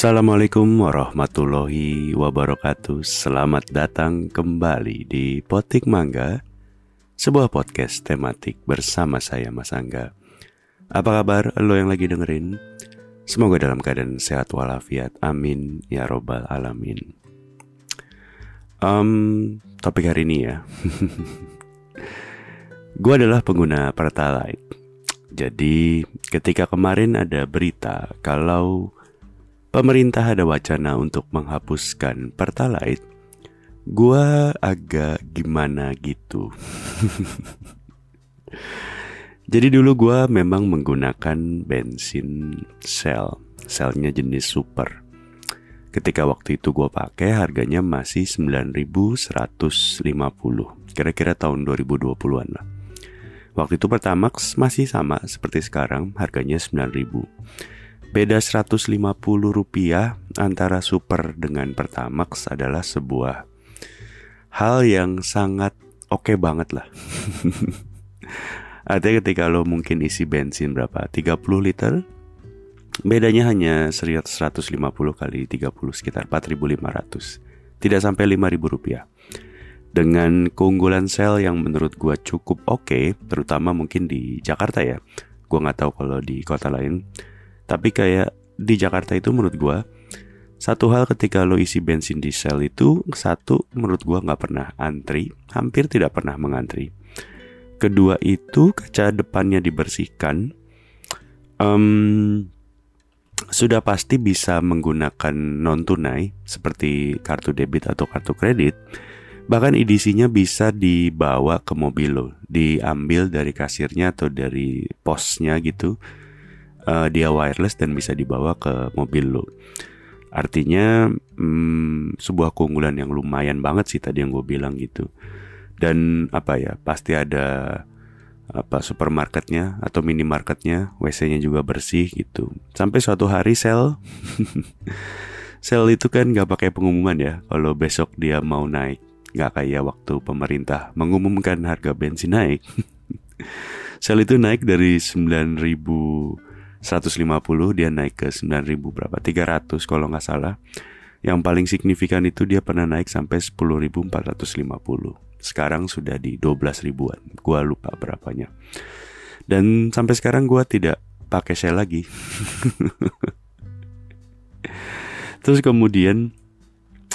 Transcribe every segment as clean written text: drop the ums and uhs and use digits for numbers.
Assalamualaikum warahmatullahi wabarakatuh. Selamat datang kembali di Petik Mangga, sebuah podcast tematik bersama saya Mas Angga. Apa kabar lo yang lagi dengerin? Semoga dalam keadaan sehat walafiat, amin ya robbal alamin. Topik hari ini ya. Gue adalah pengguna Pertalite. Jadi ketika kemarin ada berita kalau pemerintah ada wacana untuk menghapuskan Pertalite, gue agak gimana gitu. Jadi dulu gue memang menggunakan bensin Shell. Shellnya jenis super. Ketika waktu itu gue pakai, harganya masih 9.150, kira-kira tahun 2020-an lah. Waktu itu Pertamax masih sama seperti sekarang, harganya 9.000. Beda Rp150 antara super dengan Pertamax adalah sebuah hal yang sangat oke banget lah. Artinya ketika lo mungkin isi bensin berapa? 30 liter? Bedanya hanya 150 kali 30, sekitar 4.500. Tidak sampai Rp5.000. Dengan keunggulan Shell yang menurut gue cukup oke, terutama mungkin di Jakarta ya. Gue gak tahu kalau di kota lain. Tapi kayak di Jakarta itu menurut gue, satu hal ketika lo isi bensin di Shell itu, satu, menurut gue gak pernah antri. Hampir tidak pernah mengantri. Kedua itu kaca depannya dibersihkan, sudah pasti bisa menggunakan non-tunai seperti kartu debit atau kartu kredit. Bahkan edisinya bisa dibawa ke mobil lo, diambil dari kasirnya atau dari posnya gitu. Dia wireless dan bisa dibawa ke mobil lo. Artinya sebuah keunggulan yang lumayan banget sih tadi yang gue bilang gitu. Dan apa ya, pasti ada apa supermarketnya atau minimarketnya, WC-nya juga bersih gitu. Sampai suatu hari Shell itu kan gak pakai pengumuman ya, kalau besok dia mau naik. Gak kayak waktu pemerintah mengumumkan harga bensin naik. Shell itu naik dari 9.150, dia naik ke 9.000 berapa? 300 kalau gak salah. Yang paling signifikan itu dia pernah naik sampai 10.450. Sekarang sudah di 12.000-an. Gue lupa berapanya. Dan sampai sekarang gue tidak pakai Shell lagi. Terus kemudian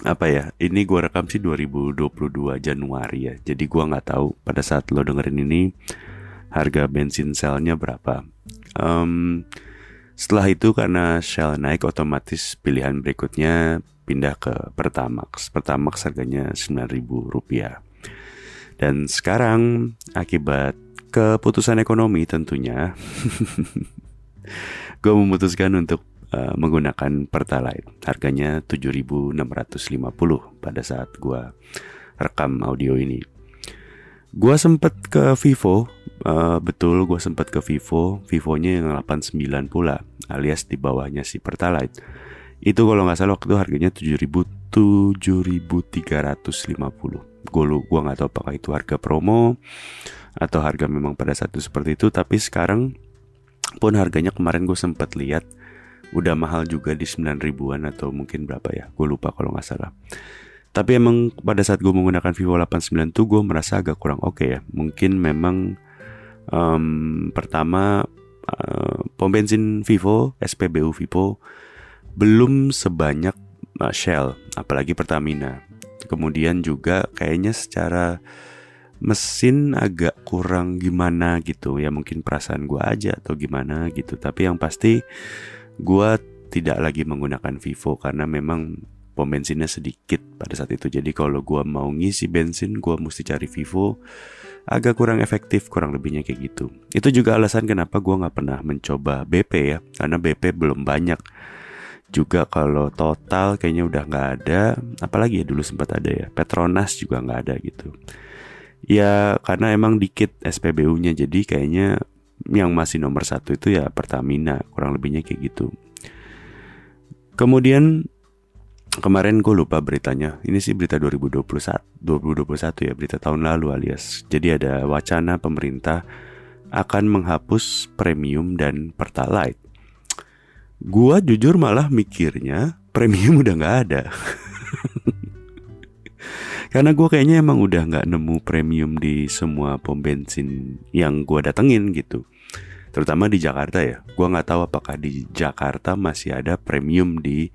apa ya, ini gue rekam sih 2022 Januari ya. Jadi gue gak tahu pada saat lo dengerin ini harga bensin Shell-nya berapa. Setelah itu karena Shell naik, otomatis pilihan berikutnya pindah ke Pertamax. Pertamax harganya Rp9.000. Dan sekarang akibat keputusan ekonomi tentunya, gue memutuskan untuk menggunakan Pertalite. Harganya Rp7.650 pada saat gue rekam audio ini. Gue sempet ke Vivo, betul gue sempet ke Vivo. Vivonya yang 89 pula, alias di bawahnya si Pertalite. Itu kalau nggak salah waktu itu harganya 7.350. Gue gak tahu apakah itu harga promo atau harga memang pada saat itu seperti itu. Tapi sekarang pun harganya kemarin gue sempat lihat udah mahal juga di 9.000-an atau mungkin berapa ya, gue lupa kalau gak salah. Tapi emang pada saat gue menggunakan Vivo 89 tuh gue merasa agak kurang oke ya. Mungkin memang pertama pom bensin Vivo, SPBU Vivo belum sebanyak Shell, apalagi Pertamina. Kemudian juga kayaknya secara mesin agak kurang gimana gitu. Ya mungkin perasaan gue aja atau gimana gitu. Tapi yang pasti gue tidak lagi menggunakan Vivo karena memang pom bensinnya sedikit pada saat itu. Jadi kalau gue mau ngisi bensin gue mesti cari Vivo. Agak kurang efektif, kurang lebihnya kayak gitu. Itu juga alasan kenapa gue gak pernah mencoba BP ya, karena BP belum banyak. Juga kalau total kayaknya udah gak ada. Apalagi ya dulu sempat ada ya, Petronas juga gak ada gitu. Ya karena emang dikit SPBU-nya. Jadi kayaknya yang masih nomor satu itu ya Pertamina. Kurang lebihnya kayak gitu. Kemudian kemarin gue lupa beritanya. Ini sih berita 2021 ya, berita tahun lalu alias. Jadi ada wacana pemerintah akan menghapus premium dan Pertalite. Gua jujur malah mikirnya premium udah nggak ada. Karena gue kayaknya emang udah nggak nemu premium di semua pom bensin yang gue datengin gitu, terutama di Jakarta ya. Gue nggak tahu apakah di Jakarta masih ada premium di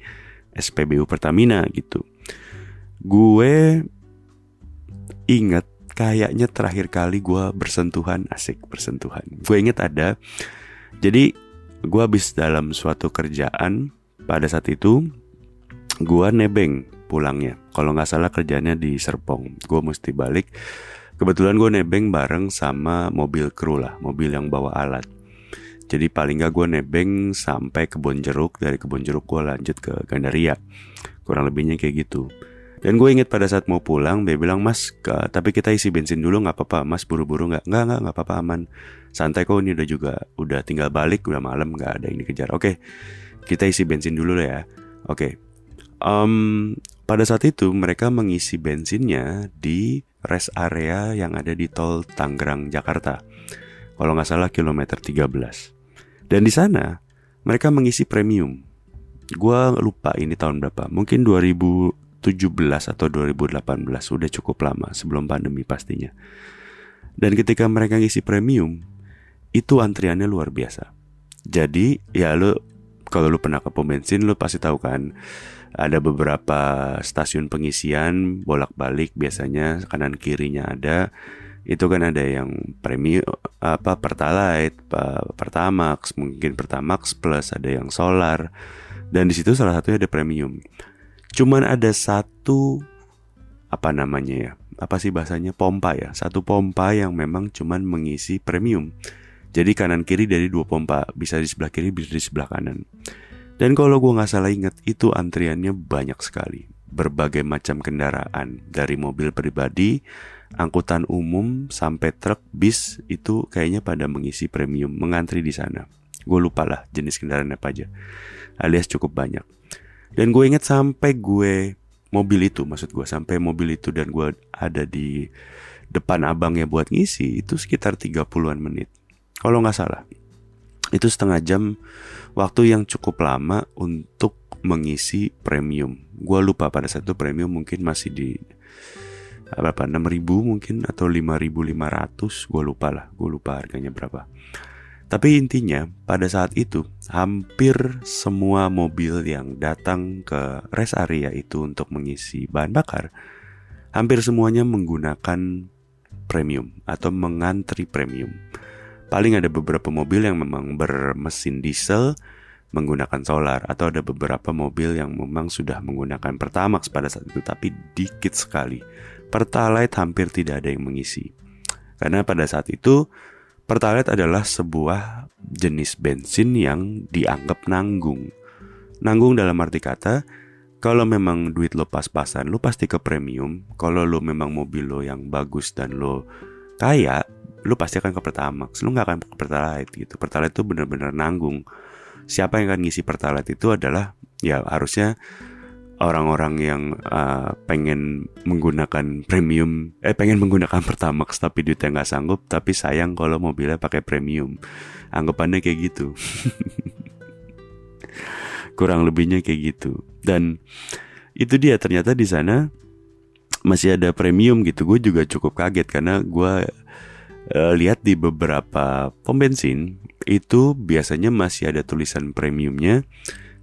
SPBU Pertamina gitu. Gue inget kayaknya terakhir kali gue bersentuhan. Gue inget ada. Jadi gue habis dalam suatu kerjaan pada saat itu, gue nebeng pulangnya. Kalau nggak salah kerjanya di Serpong, gue mesti balik. Kebetulan gue nebeng bareng sama mobil kru lah, mobil yang bawa alat. Jadi paling nggak gue nebeng sampai Kebun Jeruk, dari Kebun Jeruk gue lanjut ke Gandaria, kurang lebihnya kayak gitu. Dan gue inget pada saat mau pulang, dia bilang, "Mas, tapi kita isi bensin dulu nggak apa-apa, Mas, buru-buru nggak?" Nggak apa-apa, aman, santai kok, ini udah tinggal balik, udah malam, nggak ada yang dikejar. Oke, kita isi bensin dulu lah ya. Oke. Pada saat itu mereka mengisi bensinnya di rest area yang ada di tol Tangerang Jakarta, kalau nggak salah kilometer 13. Dan di sana mereka mengisi premium. Gua lupa ini tahun berapa, mungkin 2017 atau 2018, udah cukup lama sebelum pandemi pastinya. Dan ketika mereka ngisi premium, itu antriannya luar biasa. Jadi ya lo, kalau lu pernah ke pom bensin, lu pasti tahu kan, ada beberapa stasiun pengisian bolak-balik biasanya, kanan kirinya ada. Itu kan ada yang premium, Pertalite, Pertamax, mungkin Pertamax Plus, ada yang solar. Dan di situ salah satunya ada premium. Cuman ada satu pompa ya. Satu pompa yang memang cuman mengisi premium. Jadi kanan kiri dari dua pompa, bisa di sebelah kiri, bisa di sebelah kanan. Dan kalau gue gak salah ingat, itu antriannya banyak sekali. Berbagai macam kendaraan, dari mobil pribadi, angkutan umum, sampai truk, bis, itu kayaknya pada mengisi premium, mengantri di sana. Gue lupa lah jenis kendaraan apa aja, alias cukup banyak. Dan gue ingat sampai mobil itu dan gue ada di depan abangnya buat ngisi, itu sekitar 30-an menit. Kalau gak salah. Itu setengah jam, waktu yang cukup lama untuk mengisi premium. Gua lupa pada saat itu premium mungkin masih di 6.000 mungkin atau 5.500, gua lupa harganya berapa. Tapi intinya pada saat itu hampir semua mobil yang datang ke rest area itu untuk mengisi bahan bakar, hampir semuanya menggunakan premium atau mengantri premium. Paling ada beberapa mobil yang memang bermesin diesel menggunakan solar, atau ada beberapa mobil yang memang sudah menggunakan Pertamax pada saat itu, tapi dikit sekali. Pertalite hampir tidak ada yang mengisi. Karena pada saat itu Pertalite adalah sebuah jenis bensin yang dianggap nanggung. Nanggung dalam arti kata, kalau memang duit lo pas-pasan, lo pasti ke premium. Kalau lo memang mobil lo yang bagus dan lo kaya, lu pasti akan ke Pertamax, lu gak akan ke Pertalite gitu. Pertalite itu benar-benar nanggung. Siapa yang akan ngisi Pertalite itu adalah, ya harusnya orang-orang yang pengen menggunakan Pertamax tapi duitnya gak sanggup, tapi sayang kalau mobilnya pakai premium. Anggapannya kayak gitu. Kurang lebihnya kayak gitu. Dan itu dia, ternyata di sana masih ada premium gitu. Gue juga cukup kaget karena gue lihat di beberapa pom bensin itu biasanya masih ada tulisan premiumnya,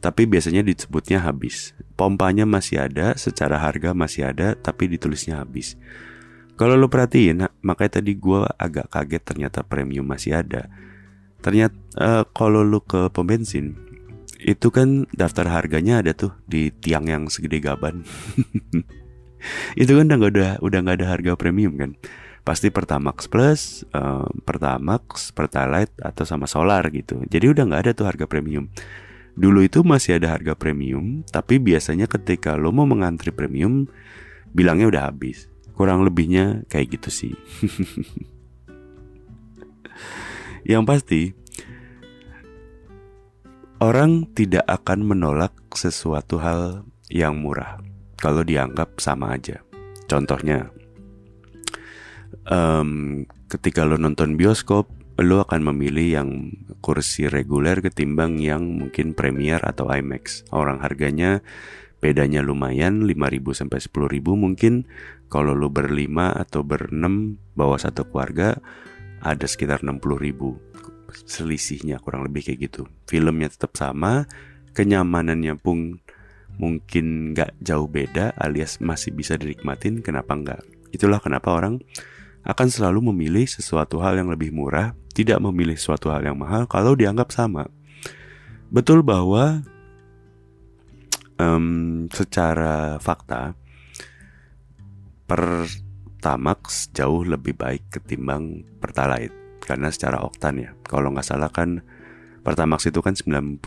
tapi biasanya disebutnya habis. Pompanya masih ada, secara harga masih ada, tapi ditulisnya habis. Kalau lo perhatiin, makanya tadi gue agak kaget ternyata premium masih ada. Ternyata kalau lo ke pom bensin itu kan daftar harganya ada tuh di tiang yang segede gaban. Itu kan udah nggak ada harga premium kan. Pasti Pertamax Plus, Pertamax, Pertalite, atau sama solar gitu. Jadi udah gak ada tuh harga premium. Dulu itu masih ada harga premium, tapi biasanya ketika lo mau mengantri premium, bilangnya udah habis. Kurang lebihnya kayak gitu sih. Yang pasti, orang tidak akan menolak sesuatu hal yang murah kalau dianggap sama aja. Contohnya, ketika lo nonton bioskop, lo akan memilih yang kursi reguler ketimbang yang mungkin Premier atau IMAX. Orang harganya bedanya lumayan, 5.000 sampai 10.000 mungkin. Kalau lo berlima atau berenam bawa satu keluarga, ada sekitar 60.000 selisihnya, kurang lebih kayak gitu. Filmnya tetap sama, kenyamanannya pun mungkin nggak jauh beda, alias masih bisa dinikmatin, kenapa nggak? Itulah kenapa orang akan selalu memilih sesuatu hal yang lebih murah, tidak memilih sesuatu hal yang mahal kalau dianggap sama. Betul bahwa secara fakta Pertamax jauh lebih baik ketimbang Pertalite, karena secara oktan ya, kalau nggak salah kan Pertamax itu kan 92,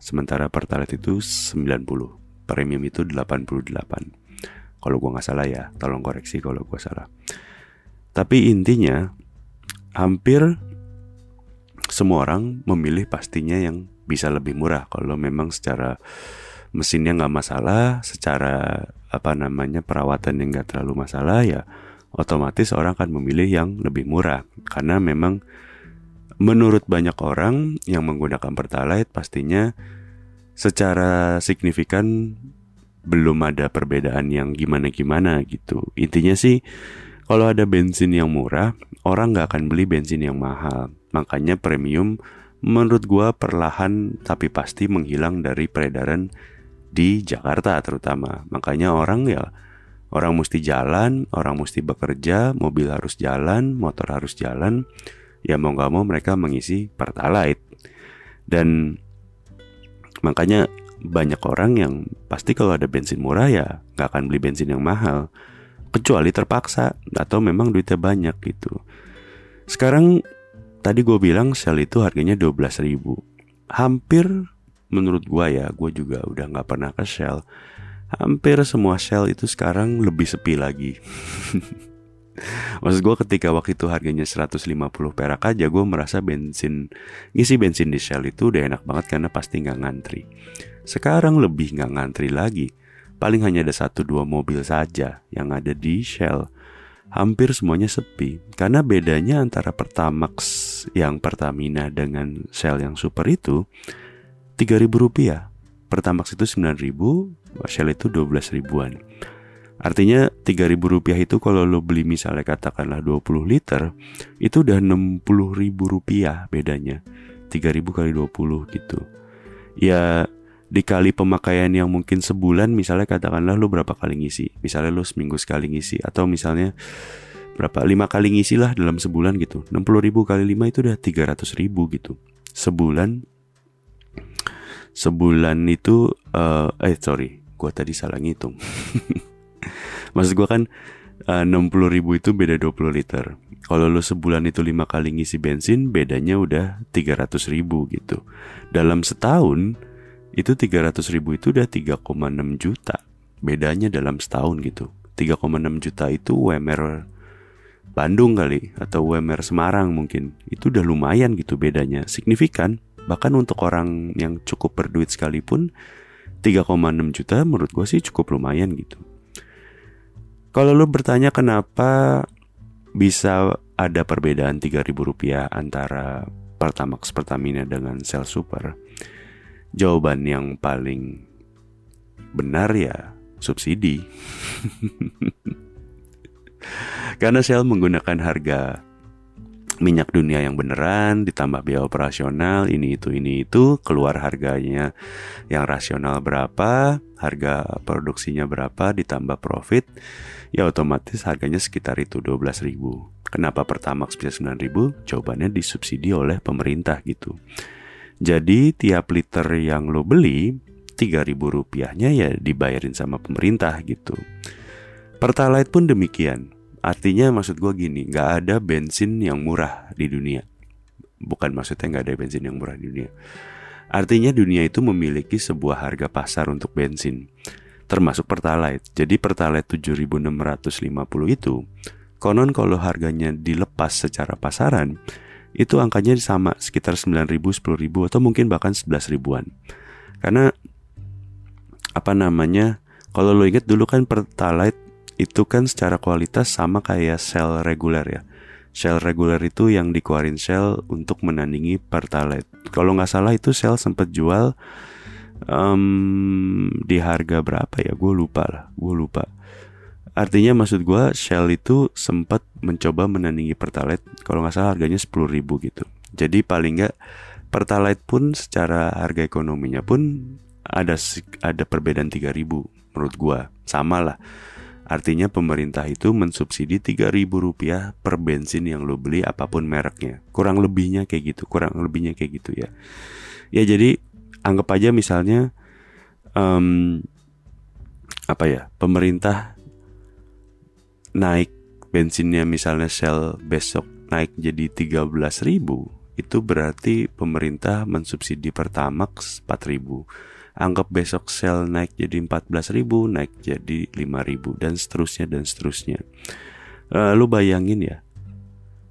sementara Pertalite itu 90, premium itu 88. Kalau gue nggak salah ya, tolong koreksi kalau gue salah. Tapi intinya, hampir semua orang memilih pastinya yang bisa lebih murah. Kalau memang secara mesinnya nggak masalah, secara perawatan yang nggak terlalu masalah, ya otomatis orang akan memilih yang lebih murah. Karena memang menurut banyak orang yang menggunakan Pertalite, pastinya secara signifikan belum ada perbedaan yang gimana-gimana gitu. Intinya sih, kalau ada bensin yang murah, orang nggak akan beli bensin yang mahal. Makanya premium menurut gua perlahan tapi pasti menghilang dari peredaran di Jakarta terutama. Makanya orang mesti jalan, orang mesti bekerja, mobil harus jalan, motor harus jalan. Ya mau gak mau mereka mengisi Pertalite. Dan makanya banyak orang yang pasti kalau ada bensin murah ya gak akan beli bensin yang mahal, kecuali terpaksa atau memang duitnya banyak gitu. Sekarang tadi gue bilang Shell itu harganya 12.000. Hampir menurut gue ya, gue juga udah gak pernah ke Shell, hampir semua Shell itu sekarang lebih sepi lagi. Maksud gue ketika waktu itu harganya 150 perak aja, gue merasa ngisi bensin di Shell itu udah enak banget karena pasti gak ngantri. Sekarang lebih gak ngantri lagi, paling hanya ada 1-2 mobil saja yang ada di Shell. Hampir semuanya sepi, karena bedanya antara Pertamax yang Pertamina dengan Shell yang super itu Rp3.000. Pertamax itu 9.000, Shell itu 12.000-an. Artinya Rp3.000 itu kalau lo beli misalnya katakanlah 20 liter, itu udah Rp60.000 bedanya. 3.000 kali 20 gitu. Ya dikali pemakaian yang mungkin sebulan, misalnya katakanlah lo berapa kali ngisi. Misalnya lo seminggu sekali ngisi, atau misalnya berapa, 5 kali ngisi lah dalam sebulan gitu. 60.000 kali 5 itu udah 300.000 gitu. Sebulan itu gue tadi salah ngitung. Maksud gue kan 60.000 itu beda 20 liter. Kalau lo sebulan itu 5 kali ngisi bensin, bedanya udah 300.000 gitu. Dalam setahun itu 300.000 itu udah 3,6 juta. Bedanya dalam setahun gitu. 3,6 juta itu UMR Bandung kali, atau UMR Semarang mungkin. Itu udah lumayan gitu bedanya, signifikan. Bahkan untuk orang yang cukup berduit sekalipun 3,6 juta menurut gue sih cukup lumayan gitu. Kalau lo bertanya kenapa bisa ada perbedaan Rp3.000 antara Pertamax Pertamina dengan Shell Super, jawaban yang paling benar ya subsidi. Karena Shell menggunakan harga minyak dunia yang beneran, ditambah biaya operasional, ini itu, keluar harganya yang rasional berapa, harga produksinya berapa, ditambah profit, ya otomatis harganya sekitar itu 12.000. Kenapa Pertamax bisa 9.000? Jawabannya disubsidi oleh pemerintah gitu. Jadi tiap liter yang lo beli, Rp3.000-nya ya dibayarin sama pemerintah gitu. Pertalite pun demikian. Artinya maksud gue gini, gak ada bensin yang murah di dunia. Bukan maksudnya gak ada bensin yang murah di dunia. Artinya dunia itu memiliki sebuah harga pasar untuk bensin, termasuk Pertalite. Jadi Pertalite 7.650 itu, konon kalau harganya dilepas secara pasaran, itu angkanya sama sekitar 9.000, 10.000, atau mungkin bahkan 11.000-an. Karena, kalau lo inget dulu kan Pertalite itu kan secara kualitas sama kayak Shell reguler ya. Shell reguler itu yang dikeluarin Shell untuk menandingi Pertalite. Kalau nggak salah itu Shell sempat jual di harga berapa ya, gue lupa. Artinya maksud gue Shell itu sempat mencoba menandingi Pertalite, kalau nggak salah harganya 10.000 gitu. Jadi paling nggak Pertalite pun secara harga ekonominya pun ada perbedaan 3.000 menurut gue, sama lah. Artinya pemerintah itu mensubsidi Rp3.000 per bensin yang lo beli apapun mereknya. Kurang lebihnya kayak gitu ya. Ya jadi anggap aja misalnya pemerintah naik bensinnya, misalnya Shell besok naik jadi 13.000, itu berarti pemerintah mensubsidi Pertamax 4.000. Anggap besok Shell naik jadi 14.000, naik jadi 5.000, dan seterusnya dan seterusnya. Lu bayangin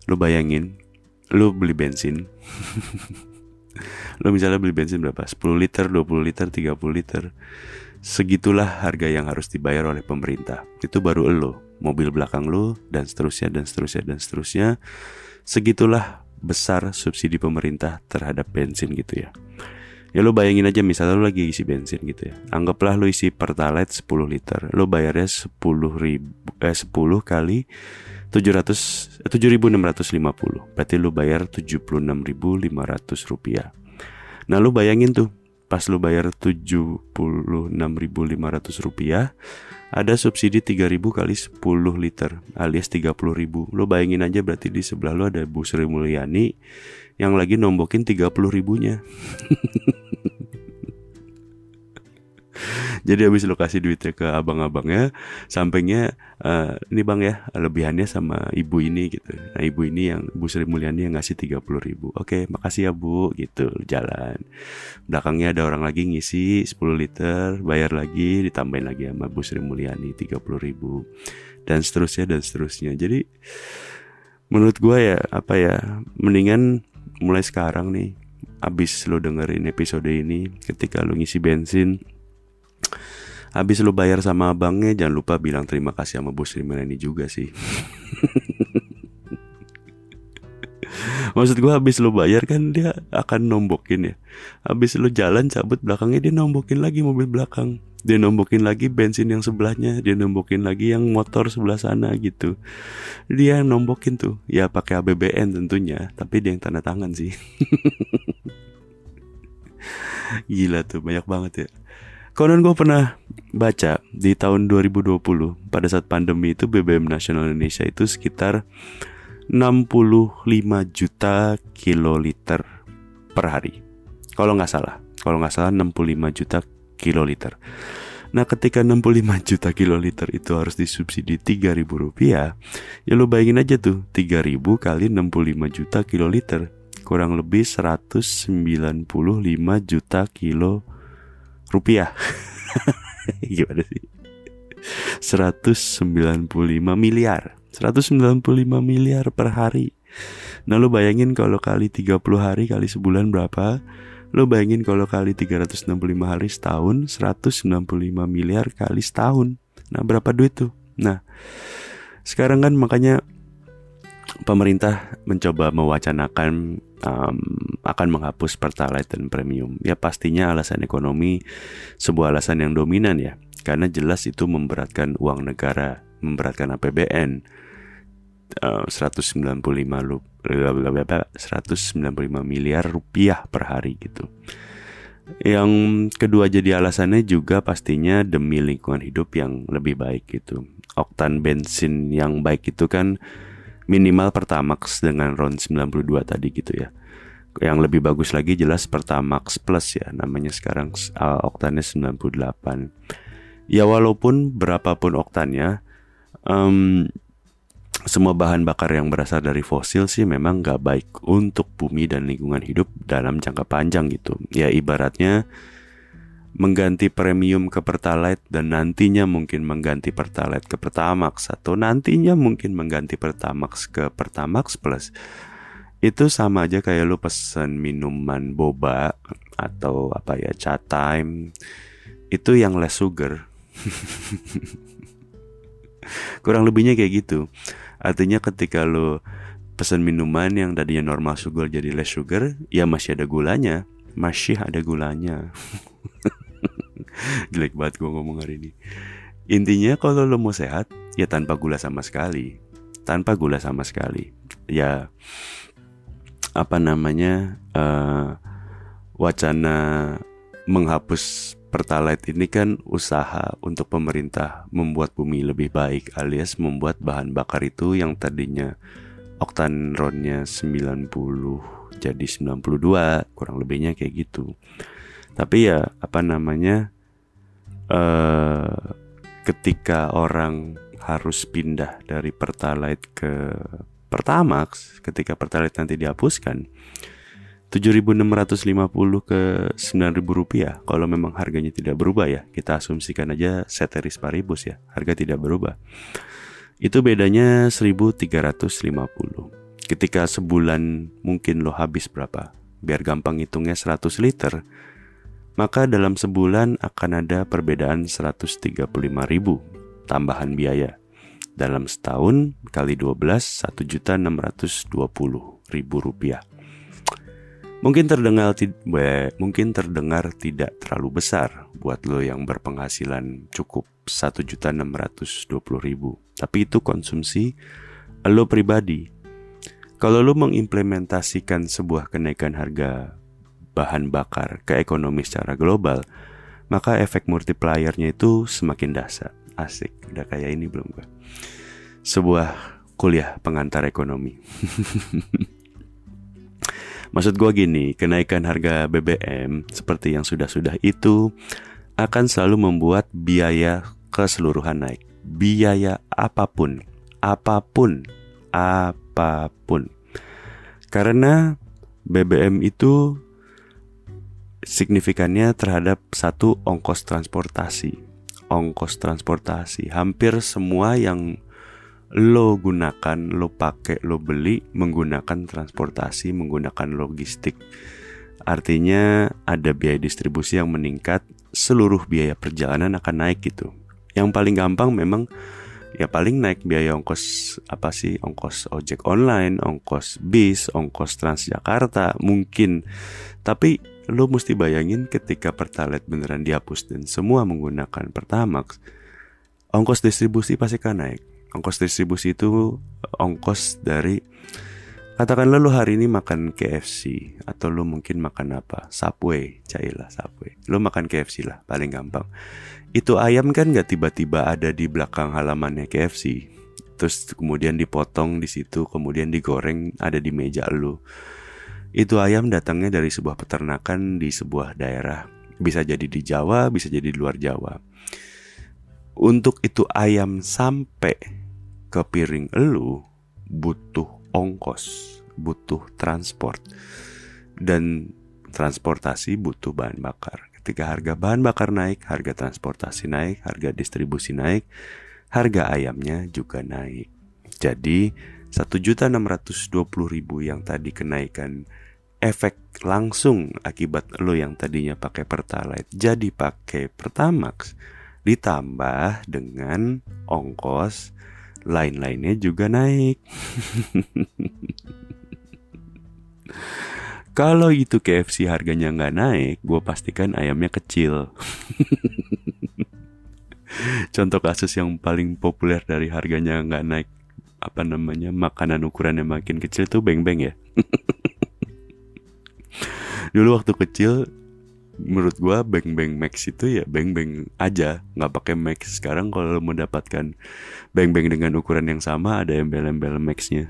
lu beli bensin. Lu misalnya beli bensin berapa? 10 liter, 20 liter, 30 liter. Segitulah harga yang harus dibayar oleh pemerintah. Itu baru elu, mobil belakang lu, dan seterusnya dan seterusnya dan seterusnya. Segitulah besar subsidi pemerintah terhadap bensin gitu ya. Ya lo bayangin aja misalnya lo lagi isi bensin gitu ya. Anggaplah lo isi Pertalite 10 liter. Lo bayarnya 10 kali 7.650. Berarti lo bayar Rp76.500. Nah lo bayangin tuh, pas lo bayar Rp76.500, ada subsidi 3.000 kali 10 liter alias 30.000. Lo bayangin aja berarti di sebelah lo ada Bu Sri Mulyani yang lagi nombokin 30.000-nya. Jadi habis lo kasih duitnya ke abang-abangnya, sampingnya ini bang ya, lebihannya sama ibu ini gitu. Nah ibu ini yang Bu Sri Mulyani yang ngasih 30.000. Oke, makasih ya Bu gitu, jalan. Belakangnya ada orang lagi ngisi 10 liter, bayar lagi, ditambahin lagi sama Bu Sri Mulyani 30.000. Dan seterusnya dan seterusnya. Jadi menurut gue ya, mendingan mulai sekarang nih, abis lo dengerin episode ini, ketika lo ngisi bensin, abis lo bayar sama abangnya, jangan lupa bilang terima kasih sama Bu Sri Mulyani juga sih. Maksud gue abis lo bayar kan dia akan nombokin ya. Abis lo jalan cabut belakangnya, dia nombokin lagi mobil belakang, dia nombokin lagi bensin yang sebelahnya, dia nombokin lagi yang motor sebelah sana gitu. Dia yang nombokin tuh, ya pakai APBN tentunya, tapi dia yang tanda tangan sih. Gila tuh, banyak banget ya. Konon gue pernah baca di tahun 2020 pada saat pandemi itu BBM nasional Indonesia itu sekitar 65 juta kiloliter per hari. Kalau nggak salah 65 juta kiloliter. Nah ketika 65 juta kiloliter itu harus disubsidi Rp3.000, ya lo bayangin aja tuh, 3.000 kali 65 juta kiloliter kurang lebih 195 juta kilo rupiah. Gimana sih? 195 miliar per hari. Nah lo bayangin kalau kali 30 hari kali sebulan berapa? Lo bayangin kalau kali 365 hari setahun, 195 miliar kali setahun. Nah berapa duit tuh? Nah sekarang kan makanya pemerintah mencoba mewacanakan akan menghapus Pertalite dan premium. Ya pastinya alasan ekonomi, sebuah alasan yang dominan ya. Karena jelas itu memberatkan uang negara, memberatkan APBN. 195 miliar rupiah per hari gitu. Yang kedua jadi alasannya juga pastinya demi lingkungan hidup yang lebih baik gitu. Oktan bensin yang baik itu kan minimal Pertamax dengan RON 92 tadi gitu ya. Yang lebih bagus lagi jelas Pertamax Plus ya, namanya sekarang oktannya 98. Ya walaupun berapapun oktannya, semua bahan bakar yang berasal dari fosil sih memang gak baik untuk bumi dan lingkungan hidup dalam jangka panjang gitu. Ya ibaratnya mengganti premium ke Pertalite dan nantinya mungkin mengganti Pertalite ke Pertamax, atau nantinya mungkin mengganti Pertamax ke Pertamax Plus, itu sama aja kayak lu pesen minuman boba atau cha time itu yang less sugar. Kurang lebihnya kayak gitu. Artinya ketika lo Pesan minuman yang tadinya normal sugar jadi less sugar, ya masih ada gulanya. Masih ada gulanya. Jelek banget gue ngomong hari ini. Intinya kalau lo mau sehat, ya tanpa gula sama sekali. Tanpa gula sama sekali. Ya, apa namanya, wacana menghapus Pertalite ini kan usaha untuk pemerintah membuat bumi lebih baik, alias membuat bahan bakar itu yang tadinya oktan RON-nya 90 jadi 92, kurang lebihnya kayak gitu. Tapi ya apa namanya, ketika orang harus pindah dari Pertalite ke Pertamax, ketika Pertalite nanti dihapuskan, 7.650 ke 9.000 rupiah, kalau memang harganya tidak berubah ya, kita asumsikan aja ceteris paribus ya, harga tidak berubah, itu bedanya 1.350. Ketika sebulan mungkin lo habis berapa, biar gampang hitungnya 100 liter, maka dalam sebulan akan ada perbedaan 135.000 tambahan biaya. Dalam setahun kali 12, 1.620.000 rupiah. Mungkin terdengar tidak terlalu besar buat lo yang berpenghasilan cukup 1.620.000. Tapi itu konsumsi lo pribadi. Kalau lo mengimplementasikan sebuah kenaikan harga bahan bakar ke ekonomi secara global, maka efek multipliernya itu semakin dahsyat. Asik, udah kayak ini belum gue? Sebuah kuliah pengantar ekonomi. Maksud gue gini, kenaikan harga BBM seperti yang sudah-sudah itu akan selalu membuat biaya keseluruhan naik. Biaya apapun. Karena BBM itu signifikannya terhadap satu, ongkos transportasi. Ongkos transportasi, hampir semua yang lo gunakan, lo pakai, lo beli menggunakan transportasi, menggunakan logistik. Artinya ada biaya distribusi yang meningkat, seluruh biaya perjalanan akan naik gitu. Yang paling gampang memang ya paling naik biaya ongkos, apa sih, ongkos ojek online, ongkos bis, ongkos TransJakarta mungkin. Tapi lo mesti bayangin ketika Pertalite beneran dihapus dan semua menggunakan Pertamax, ongkos distribusi pasti akan naik. Ongkos distribusi itu ongkos dari, katakanlah lo hari ini makan KFC, atau lo mungkin makan apa, Subway, cailah Subway, lo makan KFC lah paling gampang. Itu ayam kan gak tiba-tiba ada di belakang halamannya KFC, terus kemudian dipotong di situ, kemudian digoreng ada di meja lo. Itu ayam datangnya dari sebuah peternakan di sebuah daerah, bisa jadi di Jawa, bisa jadi di luar Jawa. Untuk itu ayam sampai ke piring elu butuh ongkos, butuh transport, dan transportasi butuh bahan bakar. Ketika harga bahan bakar naik, harga transportasi naik, harga distribusi naik, harga ayamnya juga naik. Jadi 1.620.000 yang tadi kenaikan efek langsung akibat lo yang tadinya pakai Pertalite jadi pakai Pertamax, ditambah dengan ongkos lain-lainnya juga naik. Kalau itu KFC harganya nggak naik, gue pastikan ayamnya kecil. Contoh kasus yang paling populer dari harganya nggak naik, apa namanya, makanan ukurannya makin kecil tuh beng-beng ya. Dulu waktu kecil, menurut gue beng-beng max itu ya beng-beng aja, nggak pakai max. Sekarang kalau mau dapatkan beng-beng dengan ukuran yang sama, ada embel-embel maxnya.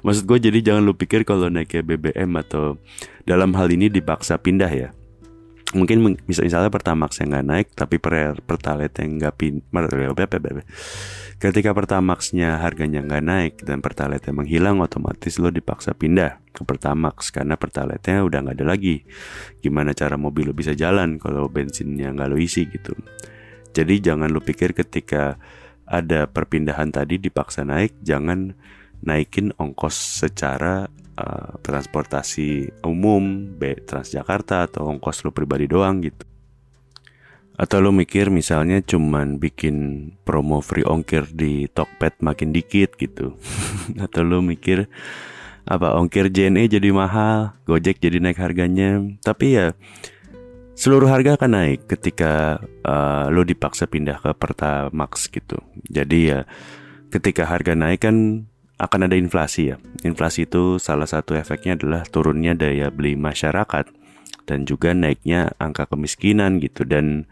Maksud gue, jadi jangan lu pikir kalau naiknya BBM atau dalam hal ini dipaksa pindah ya. Mungkin misalnya Pertamax yang nggak naik, tapi Pertalite yang nggak ketika Pertamaxnya harganya nggak naik dan Pertalite yang menghilang, otomatis lo dipaksa pindah ke Pertamax karena Pertalite-nya udah nggak ada lagi. Gimana cara mobil lo bisa jalan kalau bensinnya nggak lo isi gitu. Jadi jangan lo pikir ketika ada perpindahan tadi dipaksa naik, jangan naikin ongkos secara transportasi umum, Transjakarta atau ongkos lo pribadi doang gitu. Atau lo mikir misalnya cuman bikin promo free ongkir di Tokped makin dikit gitu. Atau lo mikir apa ongkir JNE jadi mahal, Gojek jadi naik harganya. Tapi ya seluruh harga akan naik ketika lo dipaksa pindah ke Pertamax gitu. Jadi ya ketika harga naik kan akan ada inflasi ya. Inflasi itu salah satu efeknya adalah turunnya daya beli masyarakat dan juga naiknya angka kemiskinan gitu. Dan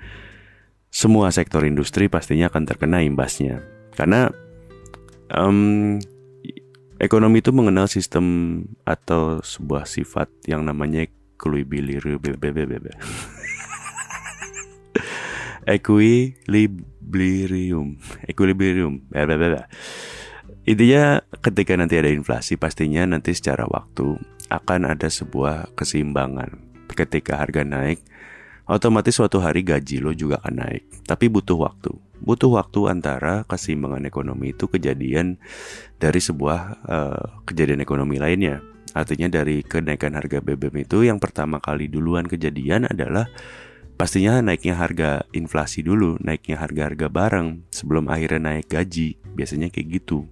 semua sektor industri pastinya akan terkena imbasnya. Karena ekonomi itu mengenal sistem atau sebuah sifat yang namanya equilibrium. Intinya ketika nanti ada inflasi pastinya nanti secara waktu akan ada sebuah keseimbangan. Ketika harga naik, otomatis suatu hari gaji lo juga akan naik. Tapi butuh waktu. Butuh waktu antara keseimbangan ekonomi itu kejadian dari sebuah kejadian ekonomi lainnya. Artinya dari kenaikan harga BBM itu yang pertama kali duluan kejadian adalah pastinya naiknya harga inflasi dulu, naiknya harga-harga barang sebelum akhirnya naik gaji. Biasanya kayak gitu.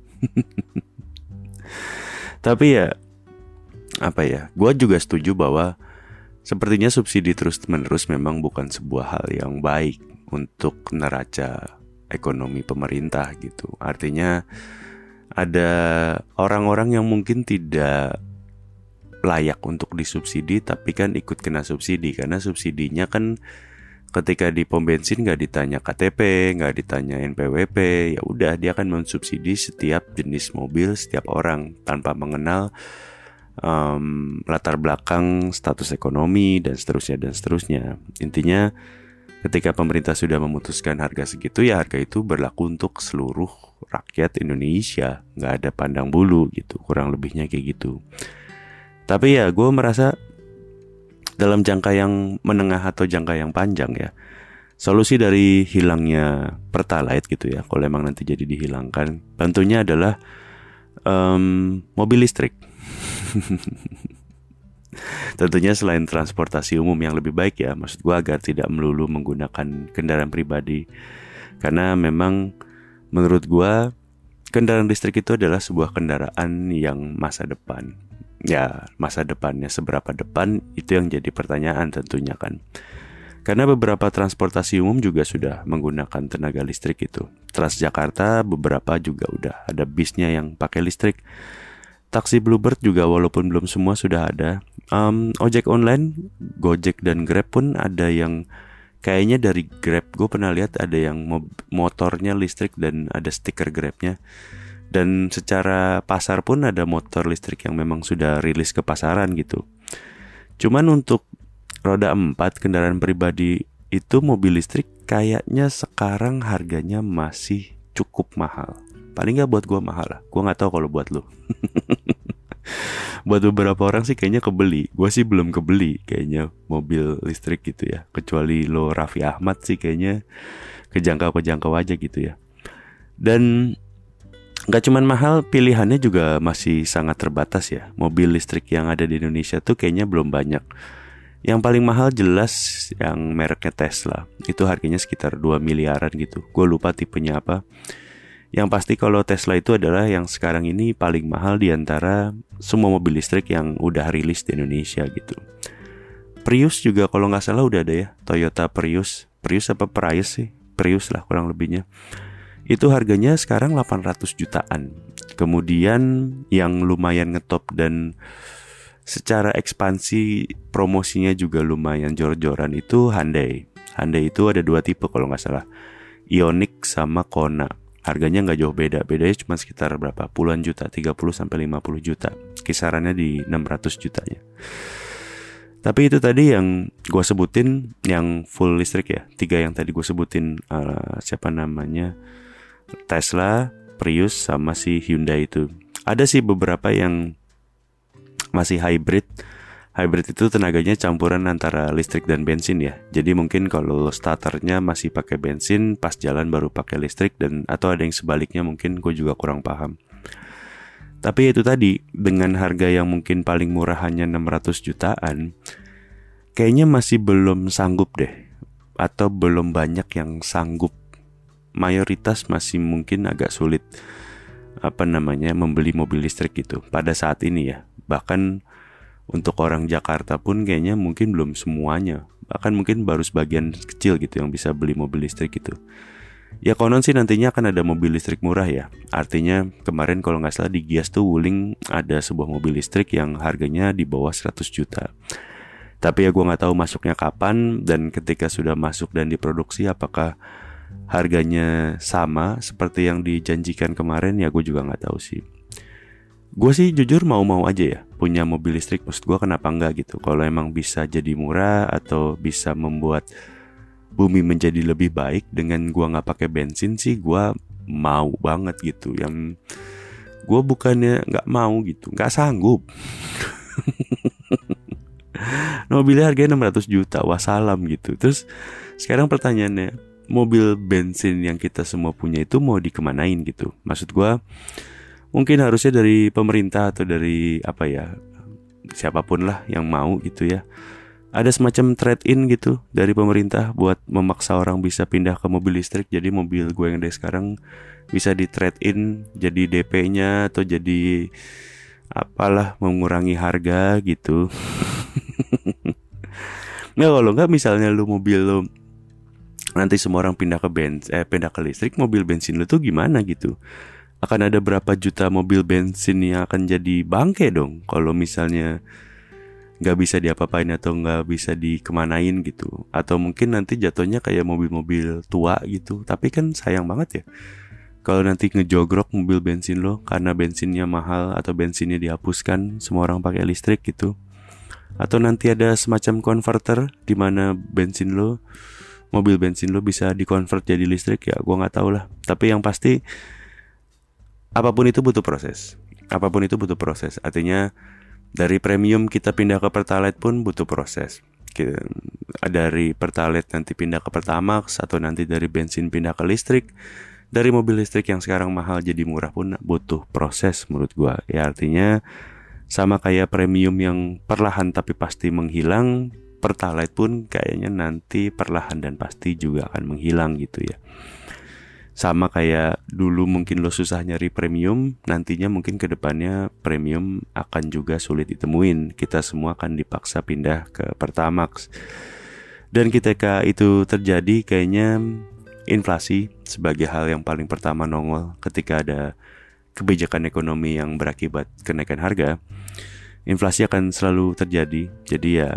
Tapi ya apa ya, gue juga setuju bahwa sepertinya subsidi terus-menerus memang bukan sebuah hal yang baik untuk neraca ekonomi pemerintah gitu. Artinya ada orang-orang yang mungkin tidak layak untuk disubsidi tapi kan ikut kena subsidi. Karena subsidinya kan ketika di pom bensin gak ditanya KTP, gak ditanya NPWP. Ya udah, dia akan mensubsidi setiap jenis mobil, setiap orang tanpa mengenal latar belakang, status ekonomi, dan seterusnya dan seterusnya. Intinya ketika pemerintah sudah memutuskan harga segitu, ya harga itu berlaku untuk seluruh rakyat Indonesia, nggak ada pandang bulu gitu, kurang lebihnya kayak gitu. Tapi ya gue merasa dalam jangka yang menengah atau jangka yang panjang ya, solusi dari hilangnya Pertalite gitu ya, kalau emang nanti jadi dihilangkan, tentunya adalah mobil listrik. Tentunya selain transportasi umum yang lebih baik ya, maksud gue agar tidak melulu menggunakan kendaraan pribadi. Karena memang menurut gue kendaraan listrik itu adalah sebuah kendaraan yang masa depan. Ya masa depannya seberapa depan itu yang jadi pertanyaan tentunya kan. Karena beberapa transportasi umum juga sudah menggunakan tenaga listrik itu. TransJakarta beberapa juga udah ada bisnya yang pakai listrik. Taksi Bluebird juga walaupun belum semua sudah ada. Ojek online, Gojek dan Grab pun ada yang kayaknya dari Grab. Gue pernah lihat ada yang motornya listrik dan ada stiker Grabnya. Dan secara pasar pun ada motor listrik yang memang sudah rilis ke pasaran gitu. Cuman untuk roda 4 kendaraan pribadi itu mobil listrik kayaknya sekarang harganya masih cukup mahal. Paling gak buat gue mahal lah. Gue gak tahu kalau buat lo. Buat beberapa orang sih kayaknya kebeli. Gue sih belum kebeli kayaknya mobil listrik gitu ya. Kecuali lo Raffi Ahmad sih kayaknya kejangkau-kejangkau aja gitu ya. Dan gak cuman mahal, pilihannya juga masih sangat terbatas ya. Mobil listrik yang ada di Indonesia tuh kayaknya belum banyak. Yang paling mahal jelas yang mereknya Tesla. Itu harganya sekitar 2 miliaran gitu. Gue lupa tipenya apa. Yang pasti kalau Tesla itu adalah yang sekarang ini paling mahal di antara semua mobil listrik yang udah rilis di Indonesia gitu. Prius juga kalau nggak salah udah ada ya, Toyota Prius. Prius lah kurang lebihnya. Itu harganya sekarang 800 jutaan. Kemudian yang lumayan ngetop dan secara ekspansi promosinya juga lumayan jor-joran itu Hyundai. Hyundai itu ada 2 tipe kalau nggak salah, Ioniq sama Kona. Harganya nggak jauh beda, bedanya cuma sekitar berapa puluhan juta, 30-50 juta, kisarannya di 600 jutanya. Tapi itu tadi yang gue sebutin, yang full listrik ya, 3 yang tadi gue sebutin, Tesla, Prius, sama si Hyundai itu. Ada sih beberapa yang masih hybrid. Hybrid itu tenaganya campuran antara listrik dan bensin ya. Jadi mungkin kalau starternya masih pakai bensin, pas jalan baru pakai listrik, dan atau ada yang sebaliknya mungkin, gue juga kurang paham. Tapi itu tadi, dengan harga yang mungkin paling murah hanya 600 jutaan, kayaknya masih belum sanggup deh atau belum banyak yang sanggup. Mayoritas masih mungkin agak sulit membeli mobil listrik gitu pada saat ini ya. Bahkan untuk orang Jakarta pun kayaknya mungkin belum semuanya, bahkan mungkin baru sebagian kecil gitu yang bisa beli mobil listrik gitu. Ya konon sih nantinya akan ada mobil listrik murah ya. Artinya kemarin kalau nggak salah di GIIAS tuh Wuling ada sebuah mobil listrik yang harganya di bawah 100 juta. Tapi ya gue nggak tahu masuknya kapan, dan ketika sudah masuk dan diproduksi apakah harganya sama seperti yang dijanjikan kemarin, ya gue juga nggak tahu sih. Gue sih jujur mau-mau aja ya punya mobil listrik, maksud gue kenapa enggak gitu. Kalau emang bisa jadi murah atau bisa membuat bumi menjadi lebih baik dengan gue gak pakai bensin sih, gue mau banget gitu. Yang gue bukannya gak mau gitu, gak sanggup. Mobilnya harganya 600 juta, wassalam gitu. Terus sekarang pertanyaannya, mobil bensin yang kita semua punya itu mau dikemanain gitu. Maksud gue mungkin harusnya dari pemerintah atau dari siapapun lah yang mau gitu ya. Ada semacam trade-in gitu dari pemerintah buat memaksa orang bisa pindah ke mobil listrik. Jadi mobil gue yang dari sekarang bisa di trade-in jadi DP-nya atau jadi apalah, mengurangi harga gitu. Nah kalau nggak, misalnya lu mobil lu nanti semua orang pindah ke pindah ke listrik, mobil bensin lu tuh gimana gitu? Akan ada berapa juta mobil bensin yang akan jadi bangke dong kalau misalnya nggak bisa diapa-apain atau nggak bisa dikemanain gitu. Atau mungkin nanti jatuhnya kayak mobil-mobil tua gitu. Tapi kan sayang banget ya kalau nanti ngejogrok mobil bensin lo karena bensinnya mahal atau bensinnya dihapuskan, semua orang pakai listrik gitu. Atau nanti ada semacam converter di mana bensin lo, mobil bensin lo bisa dikonvert jadi listrik, ya gue nggak tahu lah. Tapi yang pasti apapun itu butuh proses. Apapun itu butuh proses. Artinya dari premium kita pindah ke Pertalite pun butuh proses. Dari Pertalite nanti pindah ke Pertamax, atau nanti dari bensin pindah ke listrik. Dari mobil listrik yang sekarang mahal jadi murah pun butuh proses menurut gua. Ya artinya sama kayak premium yang perlahan tapi pasti menghilang, Pertalite pun kayaknya nanti perlahan dan pasti juga akan menghilang gitu ya. Sama kayak dulu mungkin lo susah nyari premium, nantinya mungkin kedepannya premium akan juga sulit ditemuin. Kita semua akan dipaksa pindah ke Pertamax. Dan ketika itu terjadi, kayaknya inflasi sebagai hal yang paling pertama nongol ketika ada kebijakan ekonomi yang berakibat kenaikan harga. Inflasi akan selalu terjadi. Jadi ya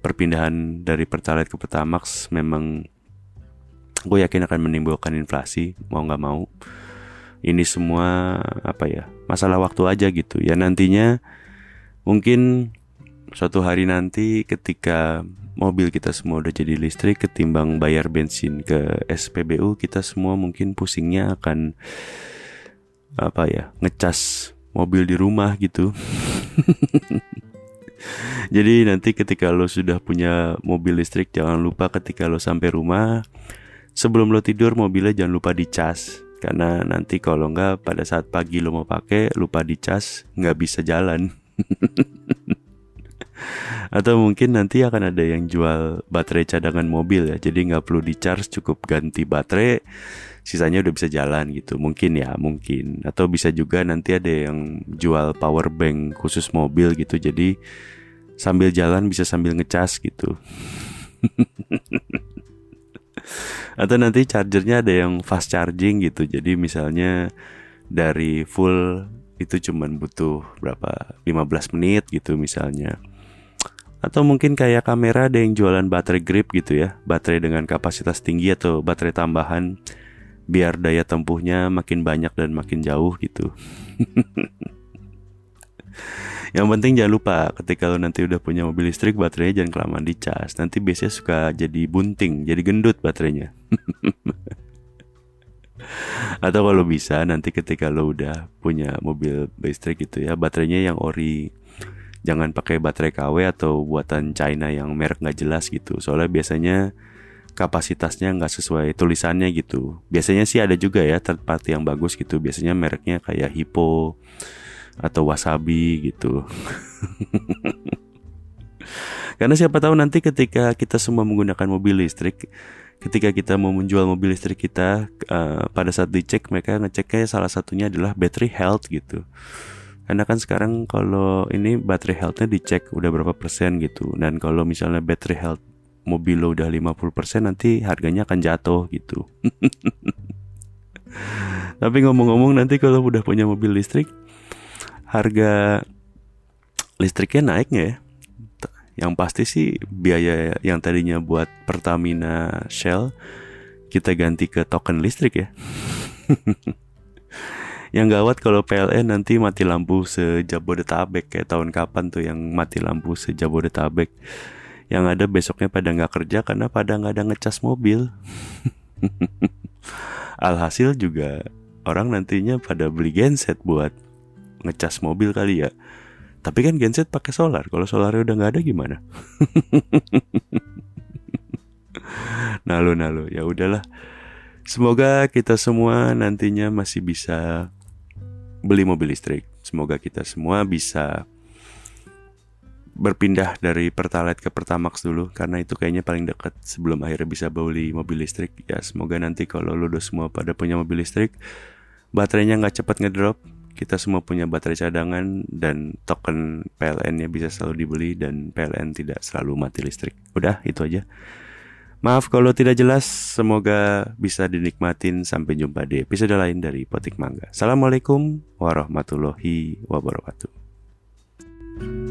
perpindahan dari Pertalite ke Pertamax memang gue yakin akan menimbulkan inflasi mau nggak mau. Ini semua masalah waktu aja gitu ya. Nantinya mungkin suatu hari nanti ketika mobil kita semua udah jadi listrik, ketimbang bayar bensin ke SPBU, kita semua mungkin pusingnya akan ngecas mobil di rumah gitu. Jadi nanti ketika lo sudah punya mobil listrik, jangan lupa ketika lo sampai rumah, sebelum lo tidur mobilnya jangan lupa dicas. Karena nanti kalau enggak, pada saat pagi lo mau pakai, lupa dicas, nggak bisa jalan. Atau mungkin nanti akan ada yang jual baterai cadangan mobil ya. Jadi nggak perlu dicas, cukup ganti baterai, sisanya udah bisa jalan gitu. Mungkin ya, mungkin. Atau bisa juga nanti ada yang jual power bank khusus mobil gitu. Jadi sambil jalan bisa sambil ngecas gitu. Atau nanti chargernya ada yang fast charging gitu. Jadi misalnya dari full itu cuman butuh berapa, 15 menit gitu misalnya. Atau mungkin kayak kamera, ada yang jualan baterai grip gitu ya, baterai dengan kapasitas tinggi atau baterai tambahan biar daya tempuhnya makin banyak dan makin jauh gitu. Yang penting jangan lupa ketika lo nanti udah punya mobil listrik, baterainya jangan kelamaan dicas. Nanti biasanya suka jadi bunting, jadi gendut baterainya. Atau kalau bisa nanti ketika lo udah punya mobil listrik gitu ya, baterainya yang ori. Jangan pakai baterai KW atau buatan China yang merek gak jelas gitu. Soalnya biasanya kapasitasnya gak sesuai tulisannya gitu. Biasanya sih ada juga ya third party yang bagus gitu. Biasanya mereknya kayak Hippo atau Wasabi gitu. Karena siapa tahu nanti ketika kita semua menggunakan mobil listrik, ketika kita mau menjual mobil listrik kita, pada saat dicek mereka ngeceknya salah satunya adalah battery health gitu. Karena kan sekarang kalau ini battery healthnya dicek udah berapa persen gitu. Dan kalau misalnya battery health mobil lo udah 50% nanti harganya akan jatuh gitu. Tapi ngomong-ngomong nanti kalau udah punya mobil listrik, harga listriknya naik nggak ya? Yang pasti sih biaya yang tadinya buat Pertamina Shell kita ganti ke token listrik ya. Yang gawat kalau PLN nanti mati lampu se-Jabodetabek. Kayak tahun kapan tuh yang mati lampu se-Jabodetabek, yang ada besoknya pada nggak kerja karena pada nggak ada ngecas mobil. Alhasil juga orang nantinya pada beli genset buat ngecas mobil kali ya. Tapi kan genset pakai solar. Kalau solarnya udah nggak ada gimana? Nalo-nalo, ya udahlah. Semoga kita semua nantinya masih bisa beli mobil listrik. Semoga kita semua bisa berpindah dari Pertalite ke Pertamax dulu, karena itu kayaknya paling dekat sebelum akhirnya bisa beli mobil listrik. Ya semoga nanti kalau lu udah semua pada punya mobil listrik, baterainya nggak cepat ngedrop. Kita semua punya baterai cadangan dan token PLN-nya bisa selalu dibeli dan PLN tidak selalu mati listrik. Udah, itu aja. Maaf kalau tidak jelas, semoga bisa dinikmatin. Sampai jumpa di episode lain dari Petik Mangga. Assalamualaikum warahmatullahi wabarakatuh.